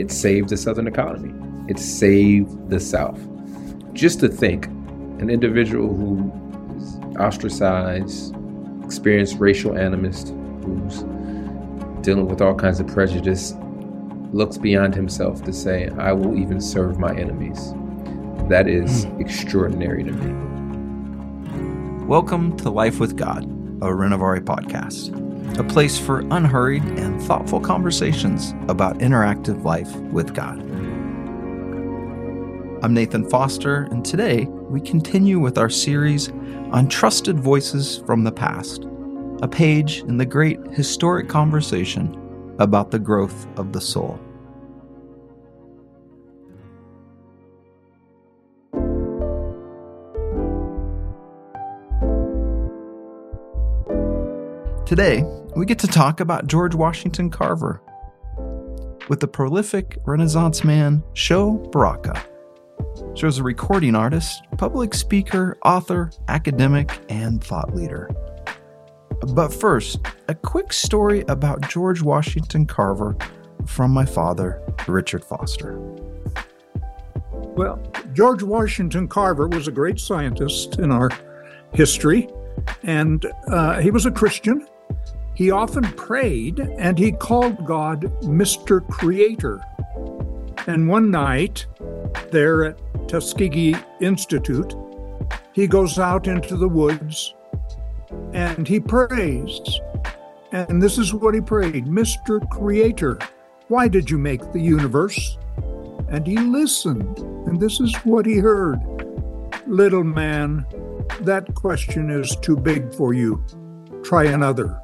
It saved the Southern economy. It saved the South. Just to think, an individual who is ostracized, experienced racial animus, who's dealing with all kinds of prejudice, looks beyond himself to say, I will even serve my enemies. That is extraordinary to me. Welcome to Life with God, a Renovaré podcast, a place for unhurried and thoughtful conversations about interactive life with God. I'm Nathan Foster, and today we continue with our series on Trusted Voices from the Past, a page in the great historic conversation about the growth of the soul. Today, we get to talk about George Washington Carver with the prolific Renaissance man Sho Baraka. Sho's a recording artist, public speaker, author, academic, and thought leader. But first, a quick story about George Washington Carver from my father, Richard Foster. Well, George Washington Carver was a great scientist in our history, and he was a Christian. He often prayed, and he called God Mr. Creator. And one night, there at Tuskegee Institute, he goes out into the woods, and he prays. And this is what he prayed: Mr. Creator, why did you make the universe? And he listened, and this is what he heard. Little man, that question is too big for you. Try another.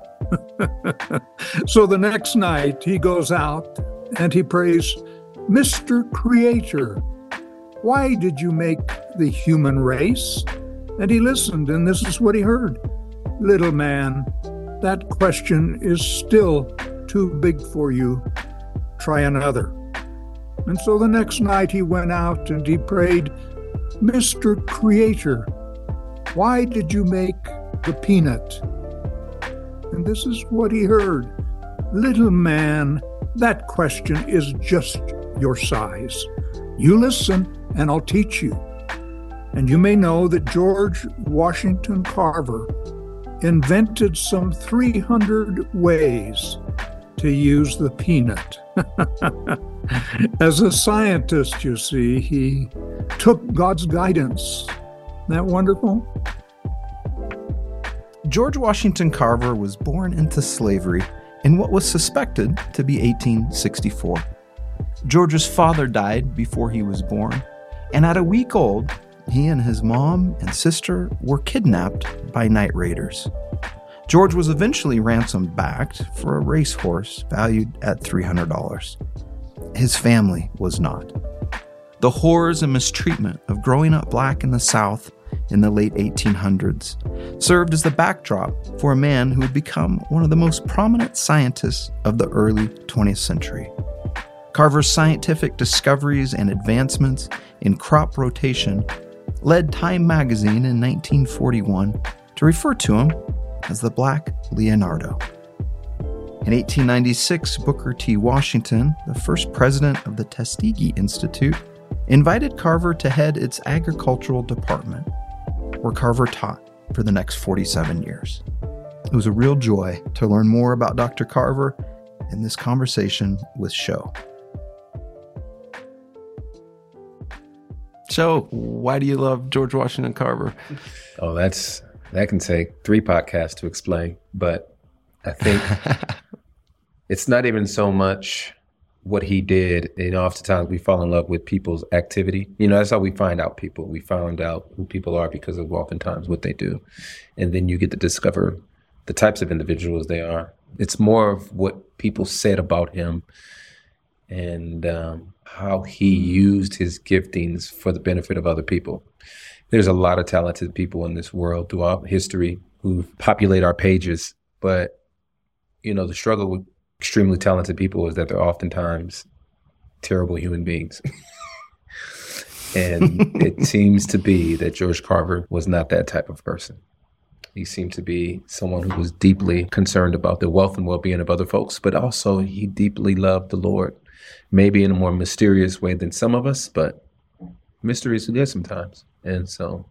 So the next night he goes out and he prays, Mr. Creator, why did you make the human race? And he listened, and this is what he heard. Little man, that question is still too big for you. Try another. And so the next night he went out and he prayed, Mr. Creator, why did you make the peanut? And this is what he heard. Little man, that question is just your size. You listen, and I'll teach you. And you may know that George Washington Carver invented some 300 ways to use the peanut. As a scientist, you see, he took God's guidance. Isn't that wonderful? George Washington Carver was born into slavery in what was suspected to be 1864. George's father died before he was born, and at a week old, he and his mom and sister were kidnapped by night raiders. George was eventually ransomed back for a racehorse valued at $300. His family was not. The horrors and mistreatment of growing up black in the South in the late 1800s served as the backdrop for a man who would become one of the most prominent scientists of the early 20th century. Carver's scientific discoveries and advancements in crop rotation led Time magazine in 1941 to refer to him as the Black Leonardo. In 1896, Booker T. Washington, the first president of the Tuskegee Institute, invited Carver to head its agricultural department, where Carver taught for the next 47 years. It was a real joy to learn more about Dr. Carver in this conversation with Sho. Sho, why do you love George Washington Carver? Oh, that can take three podcasts to explain, but I think it's not even so much what he did. You know, oftentimes we fall in love with people's activity. You know, that's how we find out people. We find out who people are because of oftentimes what they do. And then you get to discover the types of individuals they are. It's more of what people said about him and how he used his giftings for the benefit of other people. There's a lot of talented people in this world throughout history who populate our pages, but you know, the struggle with extremely talented people is that they're oftentimes terrible human beings. And it seems to be that George Carver was not that type of person. He seemed to be someone who was deeply concerned about the wealth and well-being of other folks, but also he deeply loved the Lord. maybe in a more mysterious way than some of us, but mystery is good sometimes. And so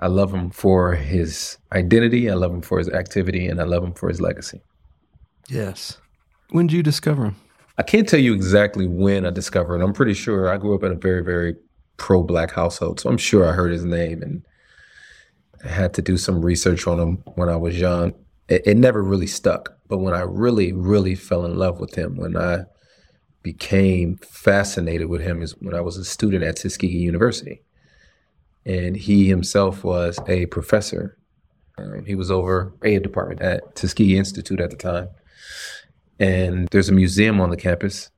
I love him for his identity, I love him for his activity, and I love him for his legacy. Yes. When did you discover him? I can't tell you exactly when I discovered him. I'm pretty sure I grew up in a very, very pro-Black household, so I'm sure I heard his name, and I had to do some research on him when I was young. It never really stuck, but when I really, really fell in love with him, when I became fascinated with him, is when I was a student at Tuskegee University. And he himself was a professor. He was over a department at Tuskegee Institute at the time. And there's a museum on the campus,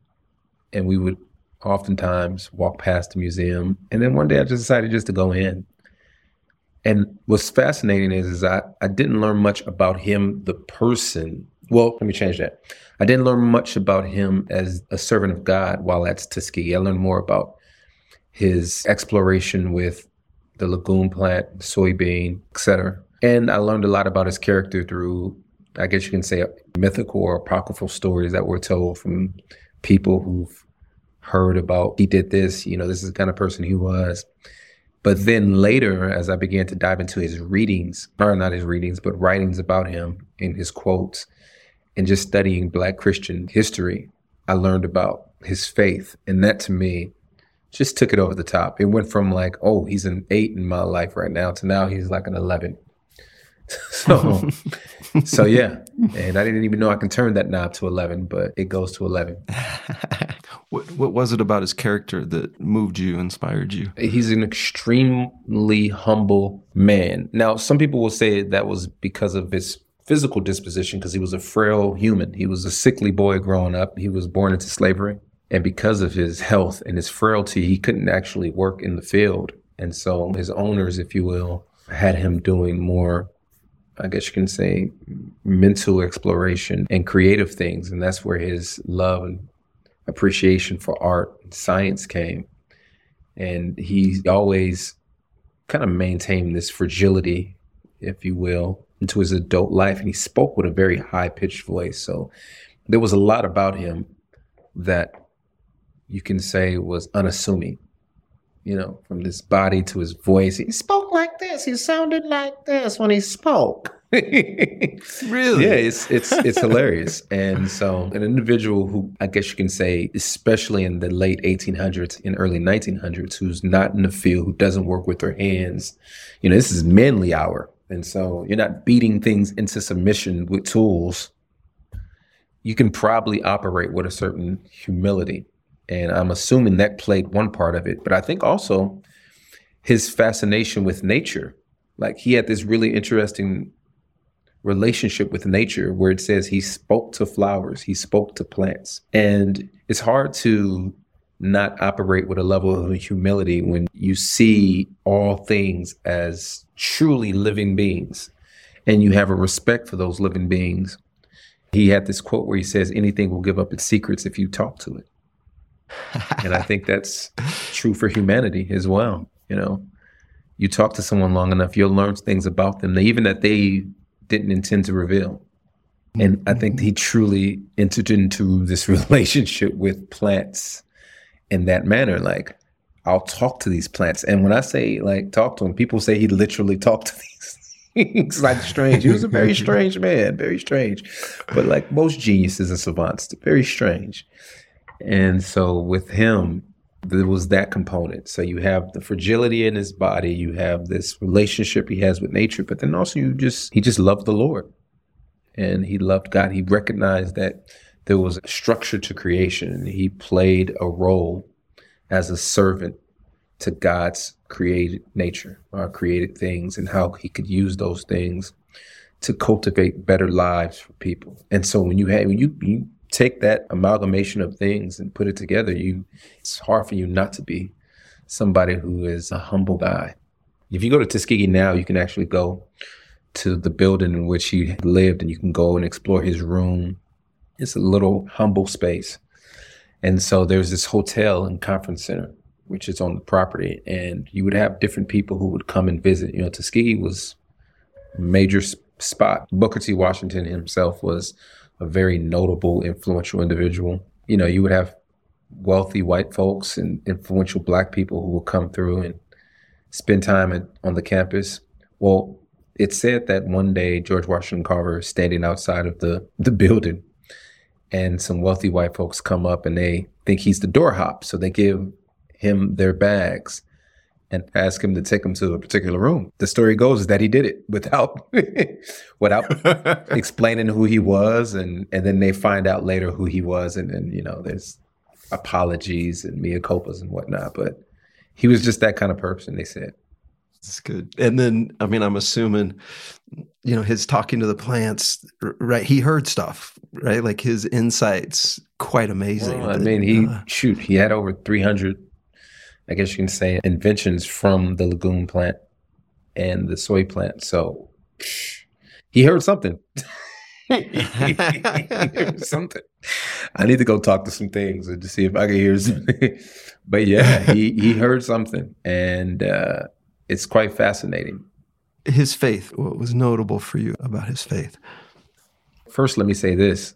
and we would oftentimes walk past the museum. And then one day I just decided just to go in. And what's fascinating is I didn't learn much about him, the person. Well, let me change that. I didn't learn much about him as a servant of God while at Tuskegee. I learned more about his exploration with the legume plant, soybean, et cetera. And I learned a lot about his character through, I guess you can say, mythical or apocryphal stories that were told from people who've heard about, he did this, you know, this is the kind of person he was. But then later, as I began to dive into his readings, or not his readings, but writings about him and his quotes, and just studying Black Christian history, I learned about his faith. And that to me just took it over the top. It went from like, oh, he's an 8 in my life right now, to now he's like an 11. So yeah. And I didn't even know I can turn that knob to 11, but it goes to 11. What was it about his character that moved you, inspired you? He's an extremely humble man. Now, some people will say that was because of his physical disposition, because he was a frail human. He was a sickly boy growing up. He was born into slavery. And because of his health and his frailty, he couldn't actually work in the field. And so his owners, if you will, had him doing more, I guess you can say, mental exploration and creative things. And that's where his love and appreciation for art and science came. And he always kind of maintained this fragility, if you will, into his adult life. And he spoke with a very high-pitched voice. So there was a lot about him that you can say was unassuming, you know, from his body to his voice. He spoke like this. He sounded like this when he spoke. Really? Yeah, it's hilarious. And so an individual who, I guess you can say, especially in the late 1800s and early 1900s, who's not in the field, who doesn't work with their hands, you know, this is manly hour. And so you're not beating things into submission with tools. You can probably operate with a certain humility. And I'm assuming that played one part of it. But I think also his fascination with nature. Like, he had this really interesting relationship with nature, where it says he spoke to flowers, he spoke to plants. And it's hard to not operate with a level of humility when you see all things as truly living beings, and you have a respect for those living beings. He had this quote where he says, anything will give up its secrets if you talk to it. And I think that's true for humanity as well. You know, you talk to someone long enough, you'll learn things about them, even that they didn't intend to reveal. And I think he truly entered into this relationship with plants in that manner. Like, I'll talk to these plants. And when I say, like, talk to them, people say he literally talked to these things. Like, strange. He was a very strange man, very strange. But like most geniuses and savants, very strange. And so with him, there was that component. So you have the fragility in his body, you have this relationship he has with nature, but then also he just loved the Lord, and he loved God. He recognized that there was a structure to creation, and he played a role as a servant to God's created nature, or created things, and how he could use those things to cultivate better lives for people. And so when you take that amalgamation of things and put it together, it's hard for you not to be somebody who is a humble guy. If you go to Tuskegee now, you can actually go to the building in which he lived, and you can go and explore his room. It's a little humble space. And so there's this hotel and conference center, which is on the property, and you would have different people who would come and visit. You know, Tuskegee was a major spot. Booker T. Washington himself was a very notable, influential individual. You know, you would have wealthy white folks and influential black people who will come through and spend time on the campus. Well, it's said that one day George Washington Carver is standing outside of the building, and some wealthy white folks come up and they think he's the door hop. So they give him their bags and ask him to take him to a particular room. The story goes is that he did it without explaining who he was. And then they find out later who he was. And then, you know, there's apologies and mea culpas and whatnot. But he was just that kind of person, they said. That's good. And then, I mean, I'm assuming, you know, his talking to the plants, right? He heard stuff, right? Like his insights, quite amazing. Well, I mean, he had over 300, I guess you can say, inventions from the legume plant and the soy plant. So he heard something. Something. I need to go talk to some things to see if I can hear something. But yeah, he heard something, and it's quite fascinating. His faith. What was notable for you about his faith? First, let me say this.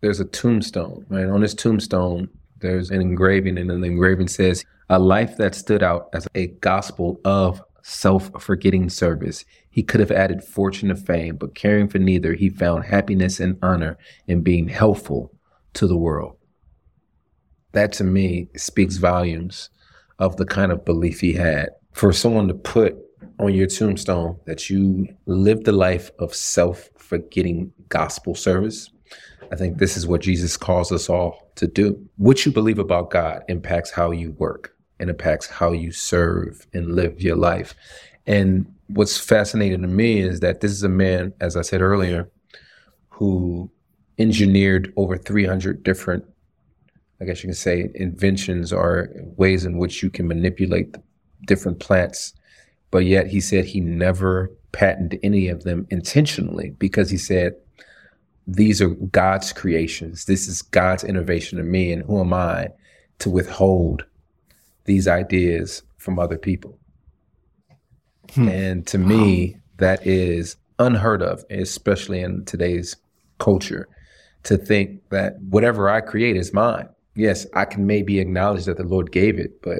There's a tombstone, right? On his tombstone, there's an engraving, and the engraving says, "A life that stood out as a gospel of self-forgetting service. He could have added fortune and fame, but caring for neither, he found happiness and honor in being helpful to the world." That to me speaks volumes of the kind of belief he had. For someone to put on your tombstone that you lived the life of self-forgetting gospel service, I think this is what Jesus calls us all to do. What you believe about God impacts how you work. And impacts how you serve and live your life. And what's fascinating to me is that this is a man, as I said earlier, who engineered over 300 different, I guess you can say, inventions or ways in which you can manipulate the different plants. But yet he said he never patented any of them intentionally, because he said, these are God's creations. This is God's innovation to me. And who am I to withhold these ideas from other people? And to me, that is unheard of, especially in today's culture, to think that whatever I create is mine. Yes, I can maybe acknowledge that the Lord gave it, but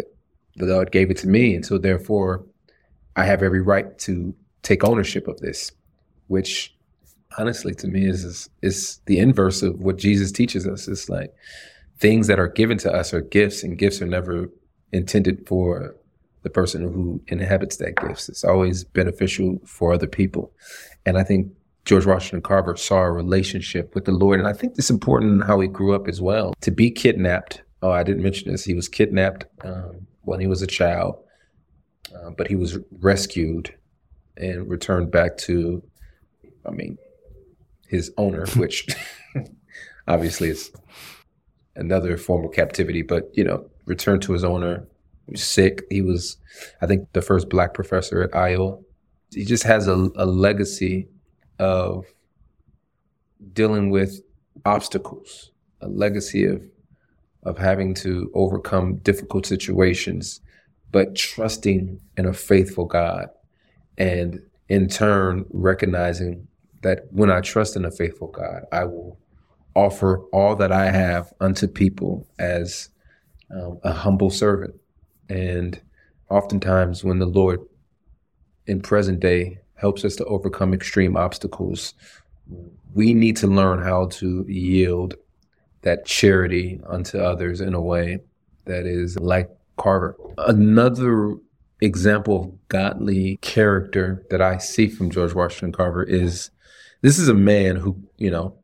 the Lord gave it to me. And so therefore, I have every right to take ownership of this, which honestly to me is the inverse of what Jesus teaches us. It's like things that are given to us are gifts, and gifts are never intended for the person who inhabits that gift. It's always beneficial for other people. And I think George Washington Carver saw a relationship with the Lord. And I think it's important how he grew up as well. To be kidnapped. Oh, I didn't mention this. He was kidnapped when he was a child, but he was rescued and returned back to, I mean, his owner, which obviously is another form of captivity, but, you know, returned to his owner, sick. He was, I think, the first black professor at Iowa. He just has a legacy of dealing with obstacles, a legacy of having to overcome difficult situations, but trusting in a faithful God, and in turn recognizing that when I trust in a faithful God, I will offer all that I have unto people as a humble servant. And oftentimes when the Lord in present day helps us to overcome extreme obstacles, we need to learn how to yield that charity unto others in a way that is like Carver. Another example of godly character that I see from George Washington Carver is, this is a man who, you know,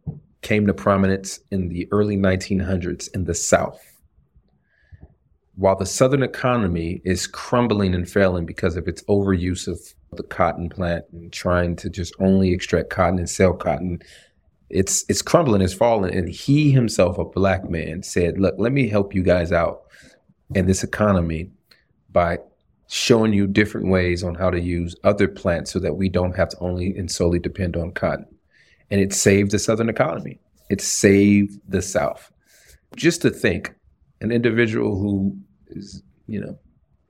came to prominence in the early 1900s in the South. While the Southern economy is crumbling and failing because of its overuse of the cotton plant and trying to just only extract cotton and sell cotton, it's crumbling, it's falling. And he himself, a black man, said, look, let me help you guys out in this economy by showing you different ways on how to use other plants so that we don't have to only and solely depend on cotton. And it saved the Southern economy. It saved the South. Just to think, an individual who is, you know,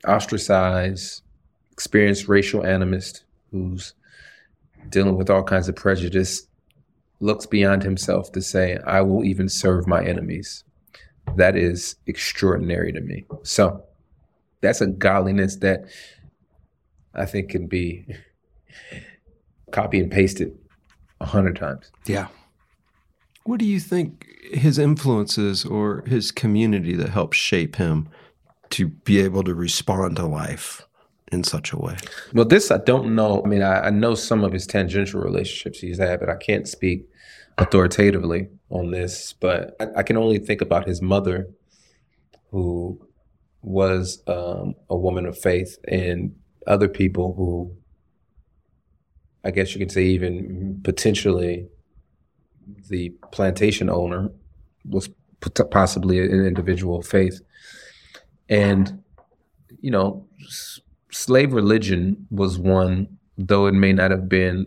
ostracized, experienced racial animus, who's dealing with all kinds of prejudice, looks beyond himself to say, I will even serve my enemies. That is extraordinary to me. So that's a godliness that I think can be copy and pasted 100 times. Yeah. What do you think his influences or his community that helped shape him to be able to respond to life in such a way? Well, this I don't know. I mean, I know some of his tangential relationships he's had, but I can't speak authoritatively on this. But I can only think about his mother, who was a woman of faith, and other people who, I guess you could say, even potentially the plantation owner was possibly an individual of faith. And, you know, slave religion was one, though it may not have been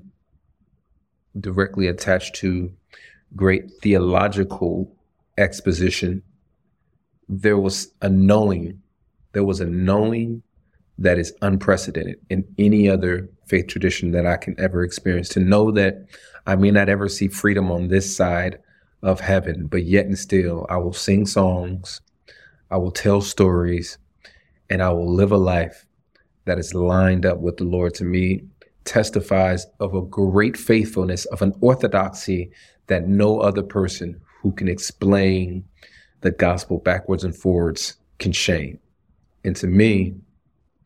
directly attached to great theological exposition, there was a knowing. There was a knowing that is unprecedented in any other faith tradition that I can ever experience. To know that I may not ever see freedom on this side of heaven, but yet and still I will sing songs, I will tell stories, and I will live a life that is lined up with the Lord, to me testifies of a great faithfulness, of an orthodoxy that no other person who can explain the gospel backwards and forwards can shame. And to me,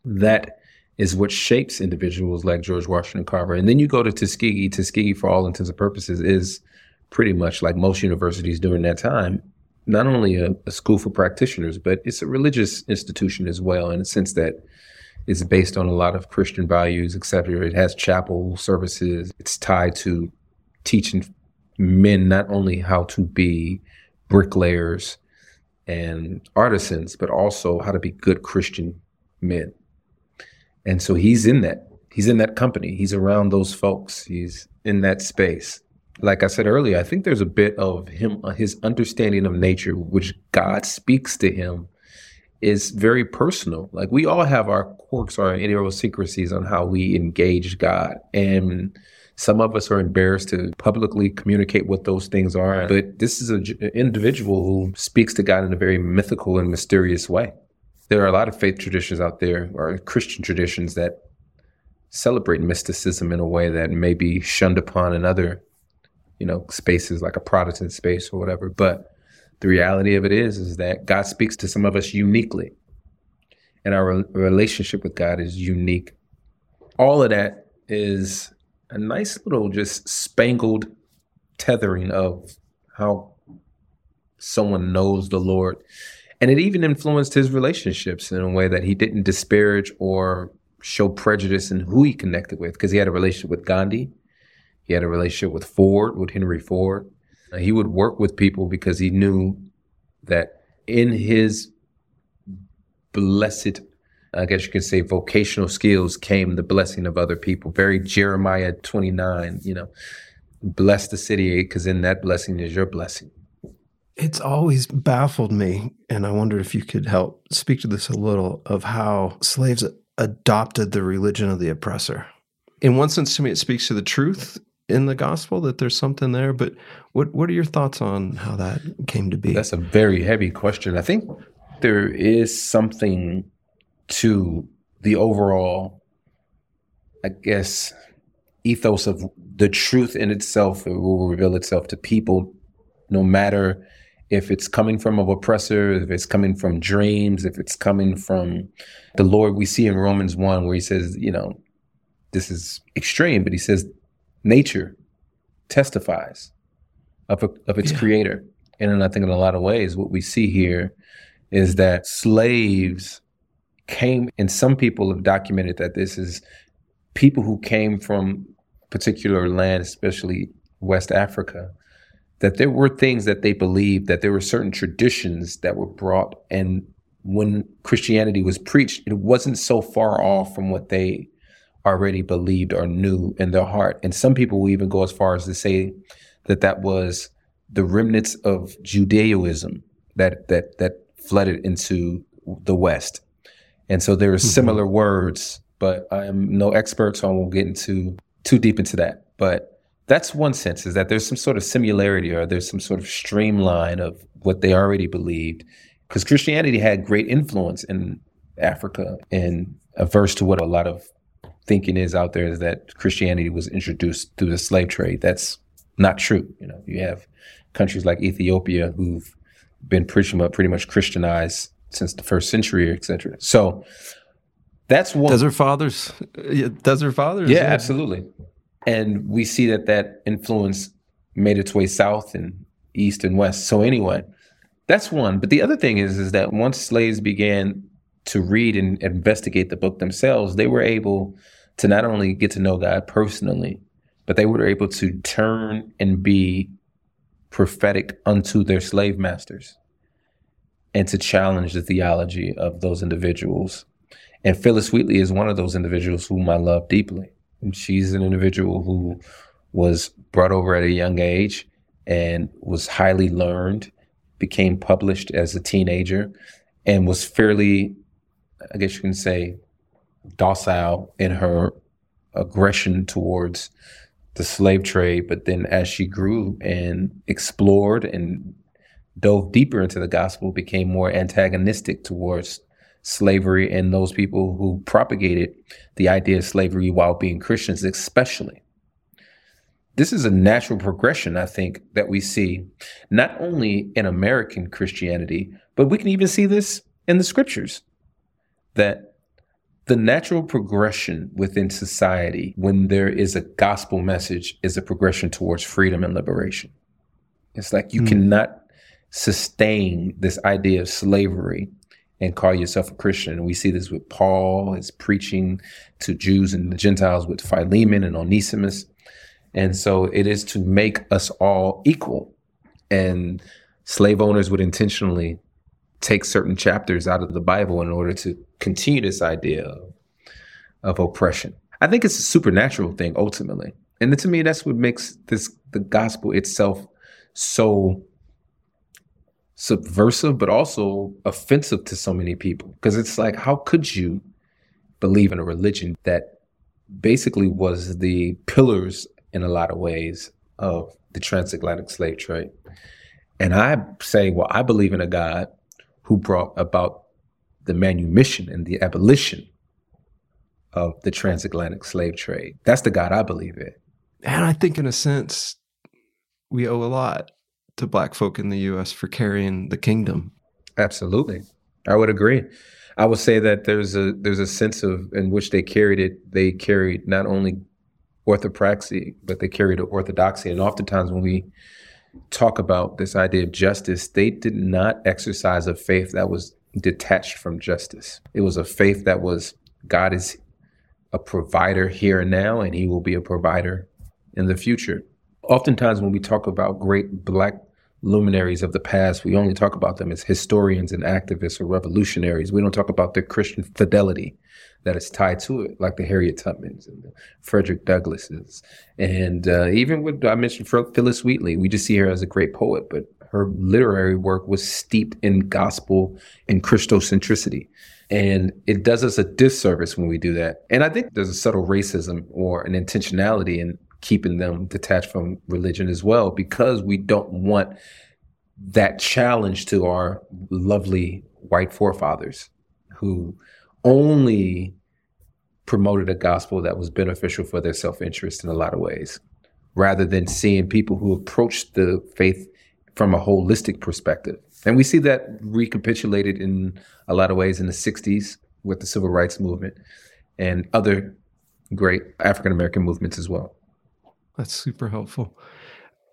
that is what shapes individuals like George Washington Carver. And then you go to Tuskegee. Tuskegee, for all intents and purposes, is pretty much, like most universities during that time, not only a school for practitioners, but it's a religious institution as well, in a sense that it's based on a lot of Christian values, et cetera. It has chapel services. It's tied to teaching men not only how to be bricklayers and artisans, but also how to be good Christian men. And so he's in that. He's in that company. He's around those folks. He's in that space. Like I said earlier, I think there's a bit of him, his understanding of nature, which God speaks to him, is very personal. Like, we all have our quirks, our idiosyncrasies on how we engage God. And some of us are embarrassed to publicly communicate what those things are. But this is an individual who speaks to God in a very mythical and mysterious way. There are a lot of faith traditions out there, or Christian traditions, that celebrate mysticism in a way that may be shunned upon in other, you know, spaces, like a Protestant space or whatever. But the reality of it is that God speaks to some of us uniquely, and our relationship with God is unique. All of that is a nice little just spangled tethering of how someone knows the Lord. And it even influenced his relationships in a way that he didn't disparage or show prejudice in who he connected with, because he had a relationship with Gandhi. He had a relationship with Ford, with Henry Ford. He would work with people because he knew that in his blessed, I guess you could say, vocational skills came the blessing of other people. Very Jeremiah 29, you know, bless the city because in that blessing is your blessing. It's always baffled me, and I wonder if you could help speak to this a little, of how slaves adopted the religion of the oppressor. In one sense, to me, it speaks to the truth in the gospel, that there's something there. But what are your thoughts on how that came to be? That's a very heavy question. I think there is something to the overall, I guess, ethos of the truth in itself. It will reveal itself to people, no matter if it's coming from an oppressor, if it's coming from dreams, if it's coming from the Lord. We see in Romans 1 where he says, you know, this is extreme, but he says, nature testifies of its creator. And then I think in a lot of ways, what we see here is that slaves came, and some people have documented that this is people who came from particular land, especially West Africa, that there were things that they believed, that there were certain traditions that were brought. And when Christianity was preached, it wasn't so far off from what they already believed or knew in their heart. And some people will even go as far as to say that that was the remnants of Judaism that flooded into the West. And so there are similar words, but I am no expert, so I won't get into too deep into that. But That's one sense, is that there's some sort of similarity, or there's some sort of streamline of what they already believed, because Christianity had great influence in Africa, and averse to what a lot of thinking is out there, is that Christianity was introduced through the slave trade. That's not true. You know, you have countries like Ethiopia who've been pretty much Christianized since the first century, et cetera. So that's one. Desert fathers. Yeah, absolutely. And we see that influence made its way south and east and west. So anyway, that's one. But the other thing is that once slaves began to read and investigate the book themselves, they were able to not only get to know God personally, but they were able to turn and be prophetic unto their slave masters and to challenge the theology of those individuals. And Phillis Wheatley is one of those individuals whom I love deeply. And she's an individual who was brought over at a young age and was highly learned, became published as a teenager, and was fairly, I guess you can say, docile in her aggression towards the slave trade. But then as she grew and explored and dove deeper into the gospel, became more antagonistic towards slavery and those people who propagated the idea of slavery while being Christians, especially. This is a natural progression, I think, that we see not only in American Christianity, but we can even see this in the scriptures, that the natural progression within society when there is a gospel message is a progression towards freedom and liberation. It's like you cannot sustain this idea of slavery and call yourself a Christian. And we see this with Paul, his preaching to Jews and the Gentiles, with Philemon and Onesimus. And so it is to make us all equal. And slave owners would intentionally take certain chapters out of the Bible in order to continue this idea of oppression. I think it's a supernatural thing, ultimately. And to me, that's what makes the gospel itself so subversive, but also offensive to so many people. Because it's like, how could you believe in a religion that basically was the pillars in a lot of ways of the transatlantic slave trade? And I say, well, I believe in a God who brought about the manumission and the abolition of the transatlantic slave trade. That's the God I believe in. And I think in a sense, we owe a lot to Black folk in the U.S. for carrying the kingdom. Absolutely. I would agree. I would say that there's a sense of in which they carried it. They carried not only orthopraxy, but they carried an orthodoxy. And oftentimes when we talk about this idea of justice, they did not exercise a faith that was detached from justice. It was a faith that was, God is a provider here and now, and he will be a provider in the future. Oftentimes when we talk about great Black luminaries of the past, we only talk about them as historians and activists or revolutionaries. We don't talk about their Christian fidelity that is tied to it, like the Harriet Tubmans and the Frederick Douglasses. And even with, I mentioned Phillis Wheatley, we just see her as a great poet, but her literary work was steeped in gospel and Christocentricity. And it does us a disservice when we do that. And I think there's a subtle racism or an intentionality in keeping them detached from religion as well, because we don't want that challenge to our lovely white forefathers who only promoted a gospel that was beneficial for their self-interest in a lot of ways, rather than seeing people who approached the faith from a holistic perspective. And we see that recapitulated in a lot of ways in the 60s with the Civil Rights Movement and other great African-American movements as well. That's super helpful.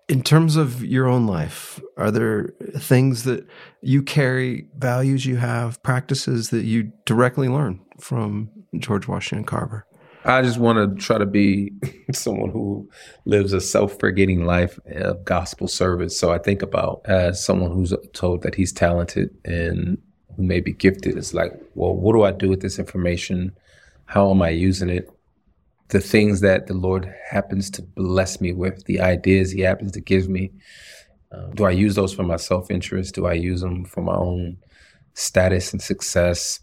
In terms of your own life, are there things that you carry, values you have, practices that you directly learn from George Washington Carver? I just want to try to be someone who lives a self-forgetting life of gospel service. So I think about someone who's told that he's talented and who may be gifted. It's like, well, what do I do with this information? How am I using it? The things that the Lord happens to bless me with, the ideas he happens to give me, do I use those for my self-interest? Do I use them for my own status and success?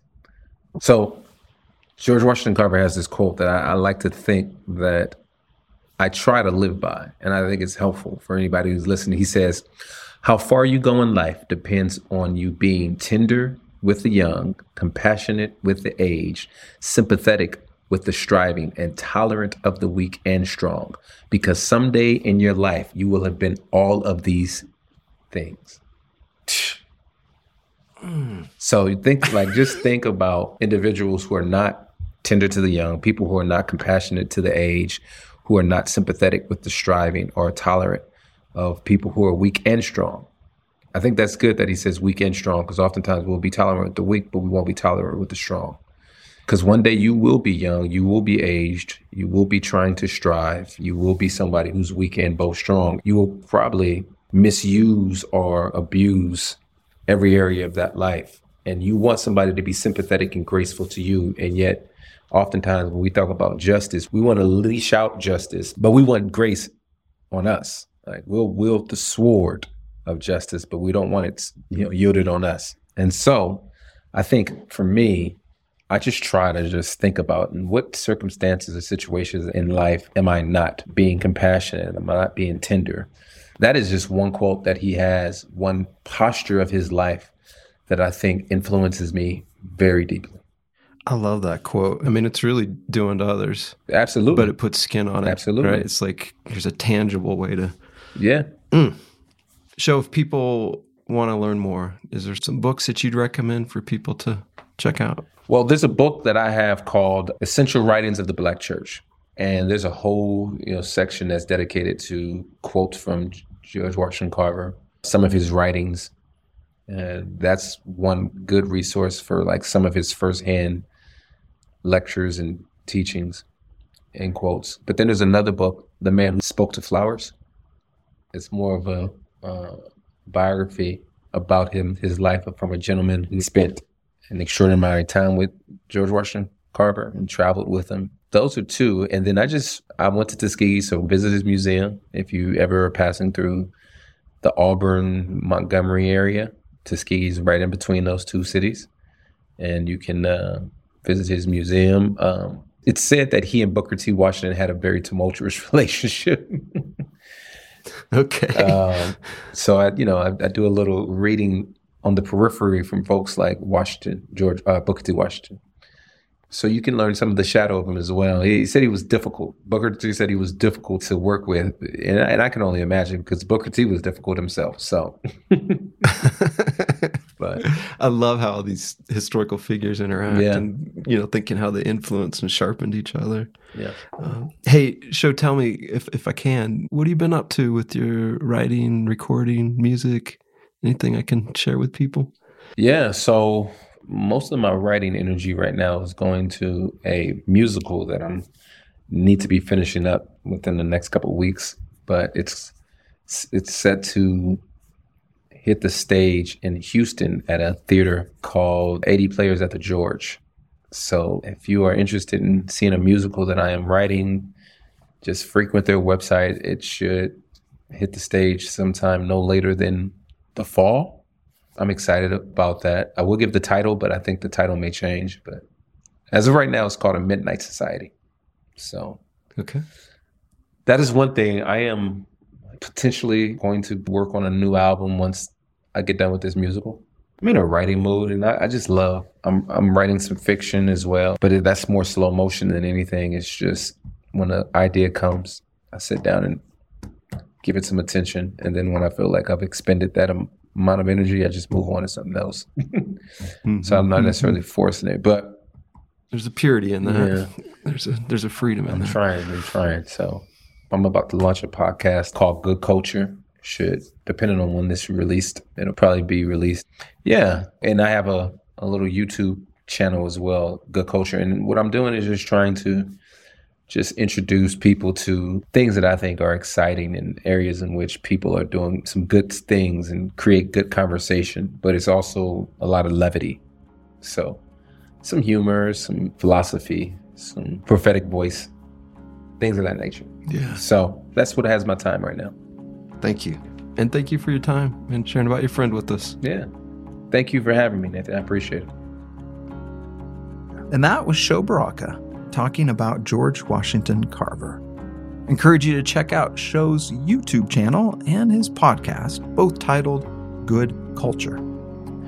So George Washington Carver has this quote that I like to think that I try to live by, and I think it's helpful for anybody who's listening. He says, how far you go in life depends on you being tender with the young, compassionate with the aged, sympathetic with the striving, and tolerant of the weak and strong, because someday in your life, you will have been all of these things. So you think, like, just think about individuals who are not tender to the young, people who are not compassionate to the aged, who are not sympathetic with the striving or tolerant of people who are weak and strong. I think that's good that he says weak and strong, because oftentimes we'll be tolerant with the weak, but we won't be tolerant with the strong. Because one day you will be young, you will be aged, you will be trying to strive, you will be somebody who's weak and both strong. You will probably misuse or abuse every area of that life. And you want somebody to be sympathetic and graceful to you. And yet, oftentimes when we talk about justice, we want to leash out justice, but we want grace on us. Like, we'll wield the sword of justice, but we don't want it, you know, yielded on us. And so I think for me, I just try to just think about in what circumstances or situations in life am I not being compassionate? Am I not being tender? That is just one quote that he has, one posture of his life that I think influences me very deeply. I love that quote. I mean, it's really doing to others. Absolutely. But it puts skin on it. Absolutely. Right? It's like there's a tangible way to... Yeah. So if people want to learn more, is there some books that you'd recommend for people to check out? Well, there's a book that I have called Essential Writings of the Black Church. And there's a whole, you know, section that's dedicated to quotes from George Washington Carver, some of his writings. That's one good resource for, like, some of his firsthand lectures and teachings and quotes. But then there's another book, The Man Who Spoke to Flowers. It's more of a biography about him, his life from a gentleman who spent an extraordinary time with George Washington Carver and traveled with him. Those are two. And then I went to Tuskegee, so visit his museum. If you ever are passing through the Auburn, Montgomery area, Tuskegee is right in between those two cities. And you can visit his museum. It's said that he and Booker T. Washington had a very tumultuous relationship. Okay. So I do a little reading on the periphery from folks like Booker T. Washington. So you can learn some of the shadow of him as well. He said he was difficult. Booker T. said he was difficult to work with. And I can only imagine, because Booker T. was difficult himself. So, but I love how these historical figures interact and, thinking how they influenced and sharpened each other. Yeah. Hey, Sho, tell me if I can, what have you been up to with your writing, recording, music? Anything I can share with people? Yeah, so most of my writing energy right now is going to a musical that I need to be finishing up within the next couple of weeks. But it's set to hit the stage in Houston at a theater called 80 Players at the George. So if you are interested in seeing a musical that I am writing, just frequent their website. It should hit the stage sometime no later than the fall. I'm excited about that. I will give the title, but I think the title may change. But as of right now, it's called A Midnight Society. So okay, that is one thing. I am potentially going to work on a new album once I get done with this musical. I'm in a writing mood, and I just love. I'm writing some fiction as well, but that's more slow motion than anything. It's just when an idea comes, I sit down and give it some attention. And then when I feel like I've expended that amount of energy, I just move on to something else. So I'm not necessarily forcing it, but there's a purity in that. Yeah. There's a freedom in that. I'm trying. So I'm about to launch a podcast called Good Culture. Should, depending on when this is released, it'll probably be released. Yeah. And I have a little YouTube channel as well, Good Culture. And what I'm doing is just trying to just introduce people to things that I think are exciting and areas in which people are doing some good things and create good conversation, but it's also a lot of levity. So some humor, some philosophy, some prophetic voice, things of that nature. Yeah. So that's what has my time right now. Thank you. And thank you for your time and sharing about your friend with us. Yeah. Thank you for having me, Nathan. I appreciate it. And that was Sho Baraka, talking about George Washington Carver. Encourage you to check out Sho's YouTube channel and his podcast, both titled Good Culture.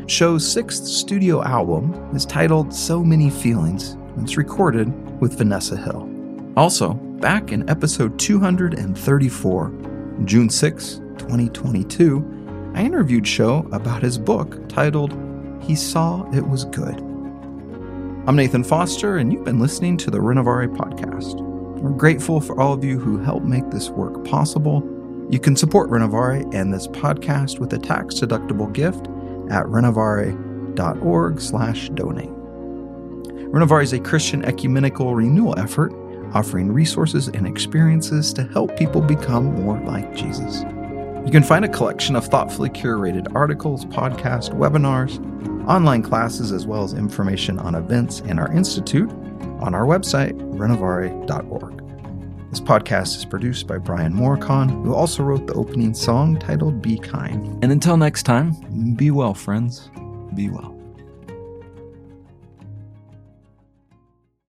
Sho's sixth studio album is titled So Many Feelings, and it's recorded with Vanessa Hill. Also, back in episode 234, June 6, 2022, I interviewed Sho about his book titled He Saw It Was Good. I'm Nathan Foster, and you've been listening to the Renovaré podcast. We're grateful for all of you who help make this work possible. You can support Renovaré and this podcast with a tax-deductible gift at renovare.org/donate. Renovaré is a Christian ecumenical renewal effort, offering resources and experiences to help people become more like Jesus. You can find a collection of thoughtfully curated articles, podcasts, webinars, online classes, as well as information on events and our institute on our website, renovare.org. This podcast is produced by Brian Moricon, who also wrote the opening song titled Be Kind. And until next time, be well, friends. Be well.